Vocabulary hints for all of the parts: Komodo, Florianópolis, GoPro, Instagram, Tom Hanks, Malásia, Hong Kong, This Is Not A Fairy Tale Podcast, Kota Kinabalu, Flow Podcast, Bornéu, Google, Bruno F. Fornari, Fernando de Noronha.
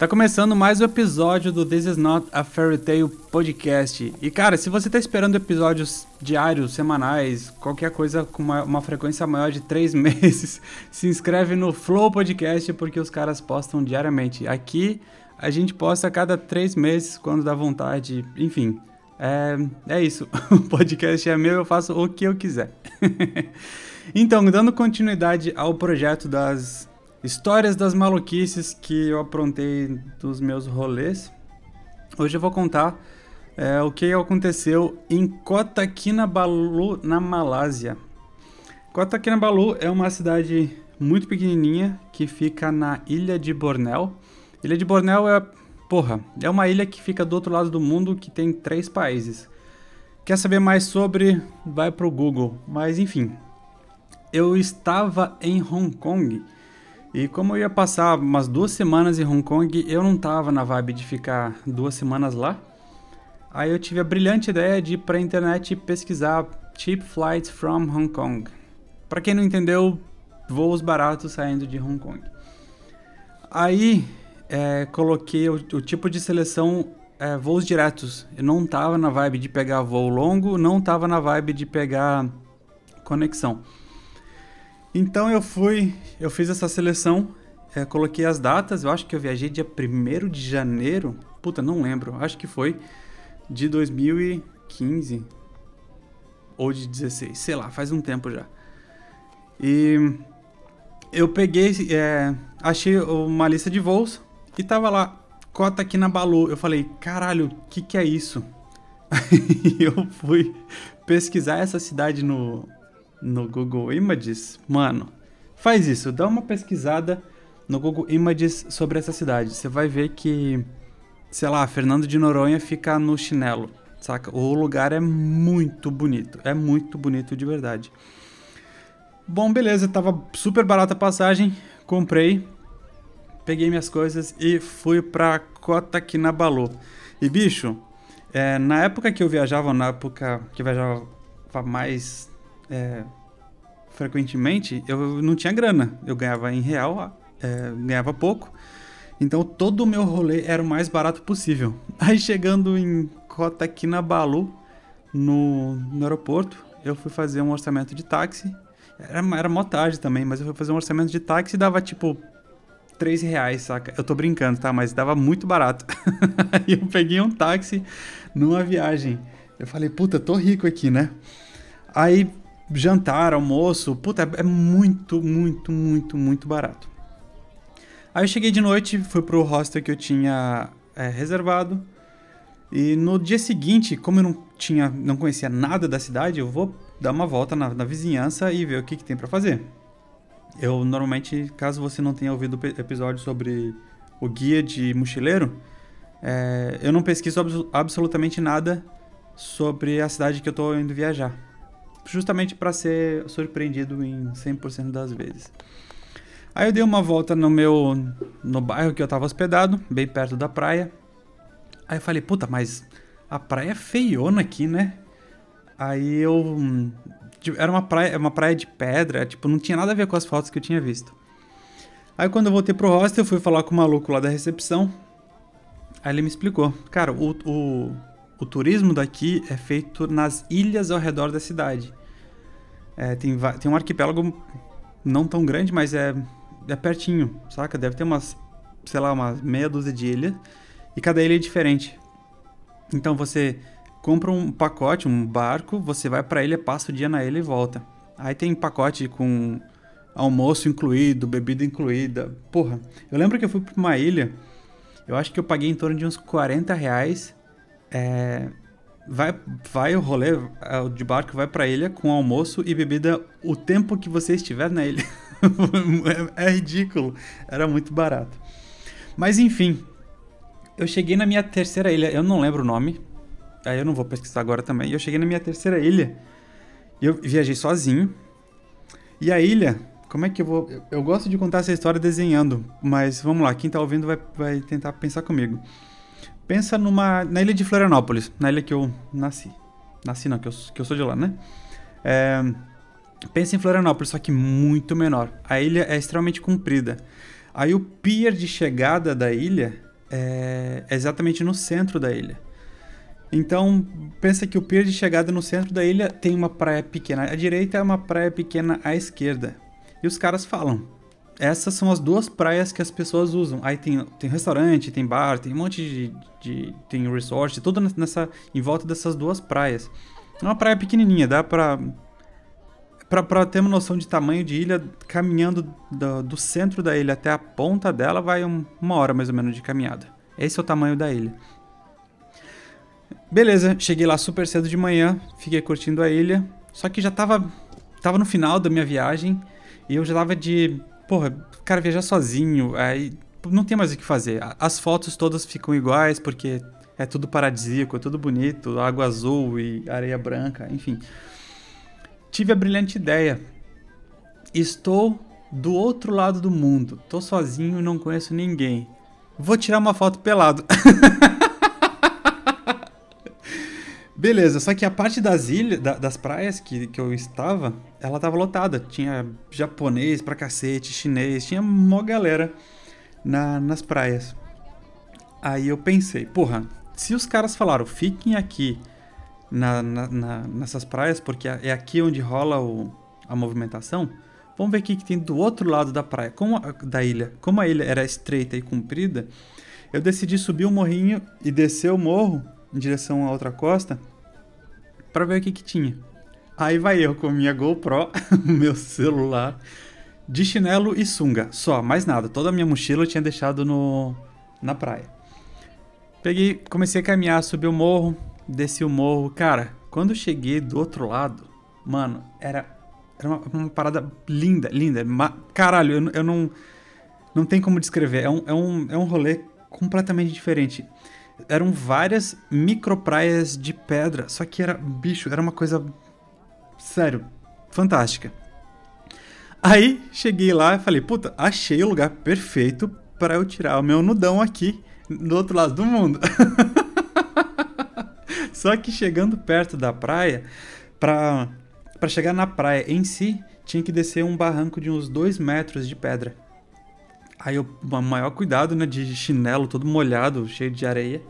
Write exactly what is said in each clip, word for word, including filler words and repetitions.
Tá começando mais um episódio do This Is Not A Fairy Tale Podcast. E cara, se você tá esperando episódios diários, semanais, qualquer coisa com uma, uma frequência maior de três meses, se inscreve no Flow Podcast porque os caras postam diariamente. Aqui a gente posta a cada três meses quando dá vontade, enfim. É, é isso, o podcast é meu, eu faço o que eu quiser. Então, dando continuidade ao projeto das histórias das maluquices que eu aprontei dos meus rolês, hoje eu vou contar é, o que aconteceu em Kota Kinabalu, na Malásia. Kota Kinabalu é uma cidade muito pequenininha que fica na ilha de Bornéu. Ilha de Bornéu é, porra, é uma ilha que fica do outro lado do mundo, que tem três países. Quer saber mais sobre? Vai pro Google. Mas enfim, eu estava em Hong Kong. E como eu ia passar umas duas semanas em Hong Kong, eu não tava na vibe de ficar duas semanas lá. Aí eu tive a brilhante ideia de ir pra internet pesquisar cheap flights from Hong Kong. Pra quem não entendeu, voos baratos saindo de Hong Kong. Aí é, coloquei o, o tipo de seleção é, voos diretos. Eu não tava na vibe de pegar voo longo, não tava na vibe de pegar conexão. Então eu fui, eu fiz essa seleção, é, coloquei as datas, eu acho que eu viajei dia primeiro de janeiro, puta, não lembro, acho que foi, de dois mil e quinze, ou de dezesseis, sei lá, faz um tempo já. E eu peguei, é, achei uma lista de voos e tava lá, Kota Kinabalu, eu falei, caralho, o que que é isso? E eu fui pesquisar essa cidade no... no Google Images, mano, faz isso, dá uma pesquisada no Google Images sobre essa cidade, você vai ver que, sei lá, Fernando de Noronha fica no chinelo, saca? O lugar é muito bonito, é muito bonito de verdade. Bom, beleza, tava super barata a passagem, comprei, peguei minhas coisas e fui pra Kota Kinabalu. E bicho, é, na época que eu viajava, na época que eu viajava mais... É, frequentemente eu não tinha grana, eu ganhava em real, é, ganhava pouco, então todo o meu rolê era o mais barato possível. Aí chegando em Kota Kinabalu, no, no aeroporto, eu fui fazer um orçamento de táxi, era, era mó tarde também, mas eu fui fazer um orçamento de táxi e dava tipo três reais, saca? Eu tô brincando, tá? Mas dava muito barato. Aí eu peguei um táxi numa viagem, eu falei, puta, tô rico aqui, né? Aí jantar, almoço, puta, é muito, muito, muito, muito barato. Aí eu cheguei de noite, fui pro hostel que eu tinha é, reservado. E no dia seguinte, como eu não, tinha, não conhecia nada da cidade, eu vou dar uma volta na, na vizinhança e ver o que, que tem pra fazer. Eu normalmente, caso você não tenha ouvido o episódio sobre o guia de mochileiro, é, eu não pesquiso abs- absolutamente nada sobre a cidade que eu tô indo viajar. Justamente para ser surpreendido em cem por cento das vezes. Aí eu dei uma volta no meu no bairro que eu tava hospedado, bem perto da praia. Aí eu falei, puta, mas a praia é feiona aqui, né? Aí eu... Tipo, era uma praia, uma praia de pedra, tipo, não tinha nada a ver com as fotos que eu tinha visto. Aí quando eu voltei pro hostel, eu fui falar com o maluco lá da recepção. Aí ele me explicou. Cara, o... o O turismo daqui é feito nas ilhas ao redor da cidade. É, tem, tem um arquipélago não tão grande, mas é, é pertinho, saca? Deve ter umas, sei lá, umas meia dúzia de ilhas. E cada ilha é diferente. Então você compra um pacote, um barco, você vai pra ilha, passa o dia na ilha e volta. Aí tem pacote com almoço incluído, bebida incluída. Porra, eu lembro que eu fui pra uma ilha, eu acho que eu paguei em torno de uns quarenta reais... É, vai, vai o rolê de barco, vai pra ilha com almoço e bebida o tempo que você estiver na ilha. É, é ridículo, era muito barato. Mas enfim, eu cheguei na minha terceira ilha, eu não lembro o nome, aí eu não vou pesquisar agora também. Eu cheguei na minha terceira ilha e eu viajei sozinho. E a ilha, como é que eu vou... Eu, eu gosto de contar essa história desenhando, mas vamos lá, quem tá ouvindo vai, vai tentar pensar comigo. Pensa numa, na ilha de Florianópolis, na ilha que eu nasci. Nasci não, que eu, que eu sou de lá, né? É, pensa em Florianópolis, só que muito menor. A ilha é extremamente comprida. Aí o pier de chegada da ilha é exatamente no centro da ilha. Então, pensa que o pier de chegada no centro da ilha tem uma praia pequena à direita e uma praia pequena à esquerda. E os caras falam, essas são as duas praias que as pessoas usam. Aí tem, tem restaurante, tem bar, tem um monte de... de tem resort, tudo nessa, em volta dessas duas praias. É uma praia pequenininha, dá pra... Pra, pra ter uma noção de tamanho de ilha, caminhando do, do centro da ilha até a ponta dela, vai um, uma hora mais ou menos de caminhada. Esse é o tamanho da ilha. Beleza, cheguei lá super cedo de manhã, fiquei curtindo a ilha. Só que já tava, tava no final da minha viagem e eu já tava de... Porra, cara, viajar sozinho, aí não tem mais o que fazer. As fotos todas ficam iguais porque é tudo paradisíaco, é tudo bonito, água azul e areia branca, enfim... Tive a brilhante ideia. Estou do outro lado do mundo. Tô sozinho e não conheço ninguém. Vou tirar uma foto pelado. Beleza, só que a parte das ilhas, da, das praias que, que eu estava, ela tava lotada. Tinha japonês pra cacete, chinês, tinha mó galera na, nas praias. Aí eu pensei, porra, se os caras falaram, fiquem aqui, Na, na, na, nessas praias, porque é aqui onde rola o, a movimentação. Vamos ver o que tem do outro lado da praia, como a, da ilha. Como a ilha era estreita e comprida, eu decidi subir o morrinho e descer o morro em direção à outra costa para ver o que, que tinha. Aí vai eu com a minha GoPro, meu celular, de chinelo e sunga, só, mais nada. Toda a minha mochila eu tinha deixado no, na praia. Peguei, comecei a caminhar, subi o morro. Desci o morro, cara, quando eu cheguei do outro lado, mano, era, era uma, uma parada linda, linda, ma- caralho, eu, eu não, não tem como descrever, é um, é, um, é um rolê completamente diferente, eram várias micro praias de pedra, só que era, bicho, era uma coisa, sério, fantástica. Aí, cheguei lá e falei, puta, achei o lugar perfeito pra eu tirar o meu nudão aqui, do outro lado do mundo. Só que chegando perto da praia, pra, pra chegar na praia em si, tinha que descer um barranco de uns dois metros de pedra. Aí eu, maior cuidado, né, de chinelo todo molhado, cheio de areia.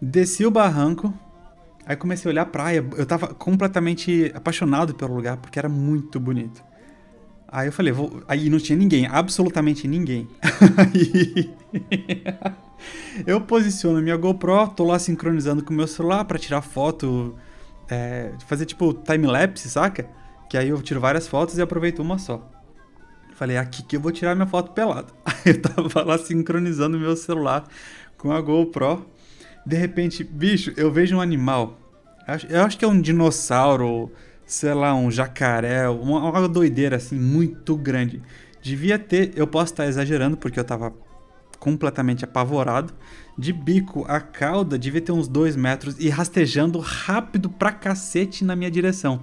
Desci o barranco, aí comecei a olhar a praia, eu tava completamente apaixonado pelo lugar, porque era muito bonito. Aí eu falei, vou... aí não tinha ninguém, absolutamente ninguém. Aí... eu posiciono minha GoPro, tô lá sincronizando com o meu celular pra tirar foto, é, fazer tipo time-lapse, saca? Que aí eu tiro várias fotos e aproveito uma só. Falei, aqui que eu vou tirar minha foto pelada. Aí eu tava lá sincronizando meu celular com a GoPro. De repente, bicho, eu vejo um animal. Eu acho, eu acho que é um dinossauro, sei lá, um jacaré, uma, uma doideira assim, muito grande. Devia ter, eu posso estar exagerando porque eu tava... completamente apavorado, de bico a cauda devia ter uns dois metros e rastejando rápido pra cacete na minha direção.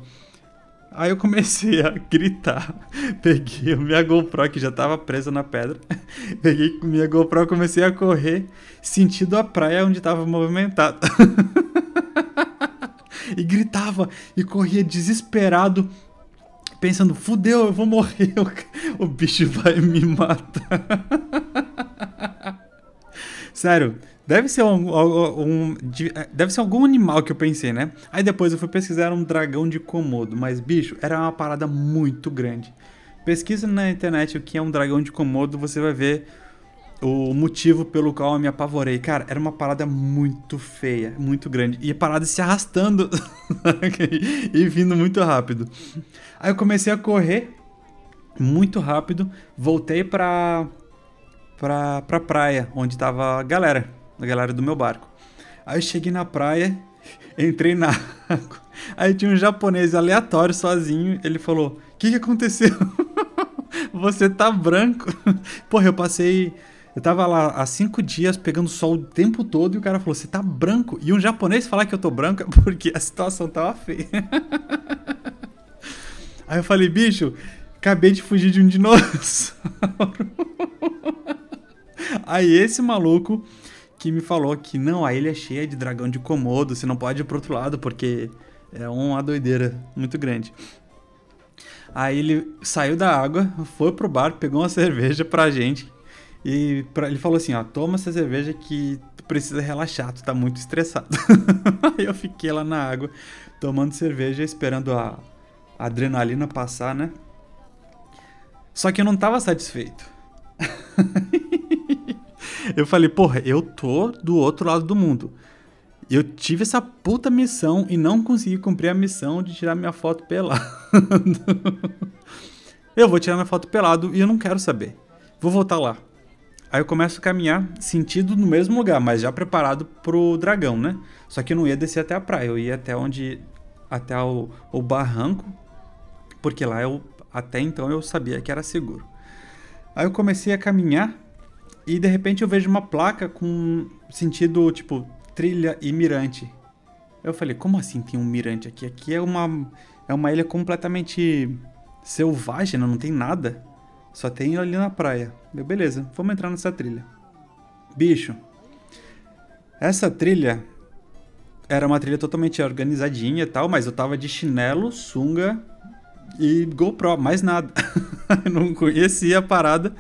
Aí eu comecei a gritar, peguei minha GoPro que já tava presa na pedra, peguei minha GoPro e comecei a correr sentido a praia onde tava movimentado. E gritava e corria desesperado, pensando, fudeu, eu vou morrer, o bicho vai me matar. Sério, deve ser um, um, um, deve ser algum animal que eu pensei, né? Aí depois eu fui pesquisar um dragão de Komodo, mas, bicho, era uma parada muito grande. Pesquisa na internet o que é um dragão de Komodo, você vai ver o motivo pelo qual eu me apavorei. Cara, era uma parada muito feia, muito grande. E a parada se arrastando e vindo muito rápido. Aí eu comecei a correr muito rápido, voltei pra... Pra, pra praia, onde tava a galera, a galera do meu barco. Aí eu cheguei na praia, entrei na água, aí tinha um japonês aleatório, sozinho, ele falou, o que que aconteceu? Você tá branco? Porra, eu passei, eu tava lá há cinco dias pegando sol o tempo todo e o cara falou, você tá branco? E um japonês falar que eu tô branco é porque a situação tava feia. Aí eu falei, bicho, acabei de fugir de um dinossauro. Aí esse maluco que me falou que não, a ilha é cheia de dragão de Komodo, você não pode ir pro outro lado porque é uma doideira muito grande. Aí ele saiu da água, foi pro bar, pegou uma cerveja pra gente E pra, ele falou assim, ó, toma essa cerveja que tu precisa relaxar, tu tá muito estressado. Aí eu fiquei lá na água, tomando cerveja, esperando a, a adrenalina passar, né? Só que eu não tava satisfeito. Eu falei, porra, eu tô do outro lado do mundo. Eu tive essa puta missão e não consegui cumprir a missão de tirar minha foto pelado. Eu vou tirar minha foto pelado e eu não quero saber. Vou voltar lá. Aí eu começo a caminhar sentido no mesmo lugar, mas já preparado pro dragão, né? Só que eu não ia descer até a praia, eu ia até onde... até o, o barranco, porque lá eu... até então eu sabia que era seguro. Aí eu comecei a caminhar e de repente eu vejo uma placa com sentido, tipo... trilha e mirante. Eu falei, como assim tem um mirante aqui? Aqui é uma, é uma ilha completamente selvagem, não tem nada. Só tem ali na praia. Eu, beleza, vamos entrar nessa trilha. Bicho, essa trilha era uma trilha totalmente organizadinha e tal, mas eu tava de chinelo, sunga e GoPro, mais nada. Eu não conhecia a parada,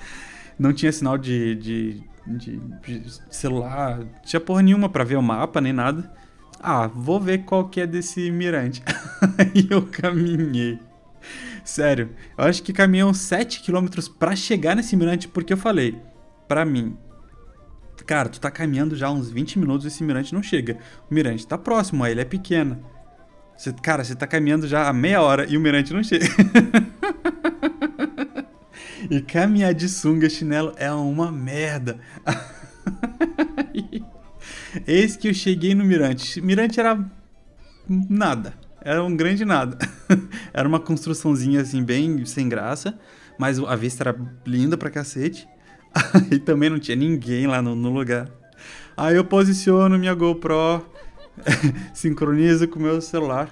não tinha sinal de... de De, de celular, não tinha porra nenhuma pra ver o mapa, nem nada. Ah, vou ver qual que é desse mirante. E eu caminhei. Sério, eu acho que caminhei uns sete quilômetros pra chegar nesse mirante, porque eu falei, pra mim, cara, tu tá caminhando já uns vinte minutos e esse mirante não chega. O mirante tá próximo, a ilha é pequena. Você, cara, você tá caminhando já há meia hora e o mirante não chega. E caminhar de sunga, chinelo, é uma merda. Eis que eu cheguei no mirante. Mirante era nada. Era um grande nada. Era uma construçãozinha assim, bem sem graça. Mas a vista era linda pra cacete. E também não tinha ninguém lá no, no lugar. Aí eu posiciono minha GoPro. Sincronizo com o meu celular.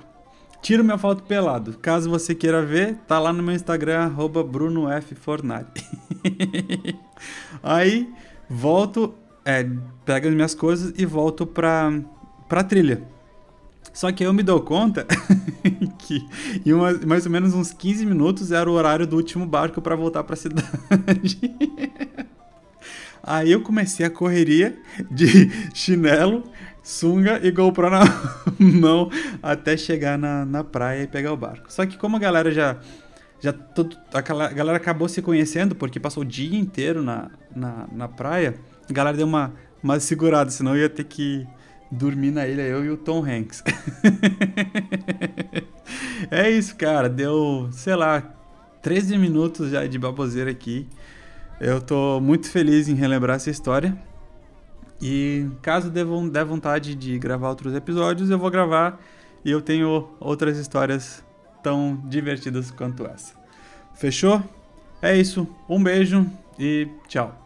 Tiro minha foto pelado. Caso você queira ver, tá lá no meu Instagram, arroba Bruno F. Fornari. Aí, volto, é, pego as minhas coisas e volto pra, pra trilha. Só que eu me dou conta que em uma, mais ou menos uns quinze minutos era o horário do último barco pra voltar pra cidade. Aí eu comecei a correria de chinelo, sunga e GoPro na mão até chegar na, na praia e pegar o barco. Só que como a galera já... já todo, a galera acabou se conhecendo, porque passou o dia inteiro na, na, na praia, a galera deu uma, uma segurada, senão eu ia ter que dormir na ilha, eu e o Tom Hanks. É isso, cara. Deu, sei lá, treze minutos já de baboseira aqui. Eu tô muito feliz em relembrar essa história. E caso dê vontade de gravar outros episódios, eu vou gravar e eu tenho outras histórias tão divertidas quanto essa. Fechou? É isso. Um beijo e tchau.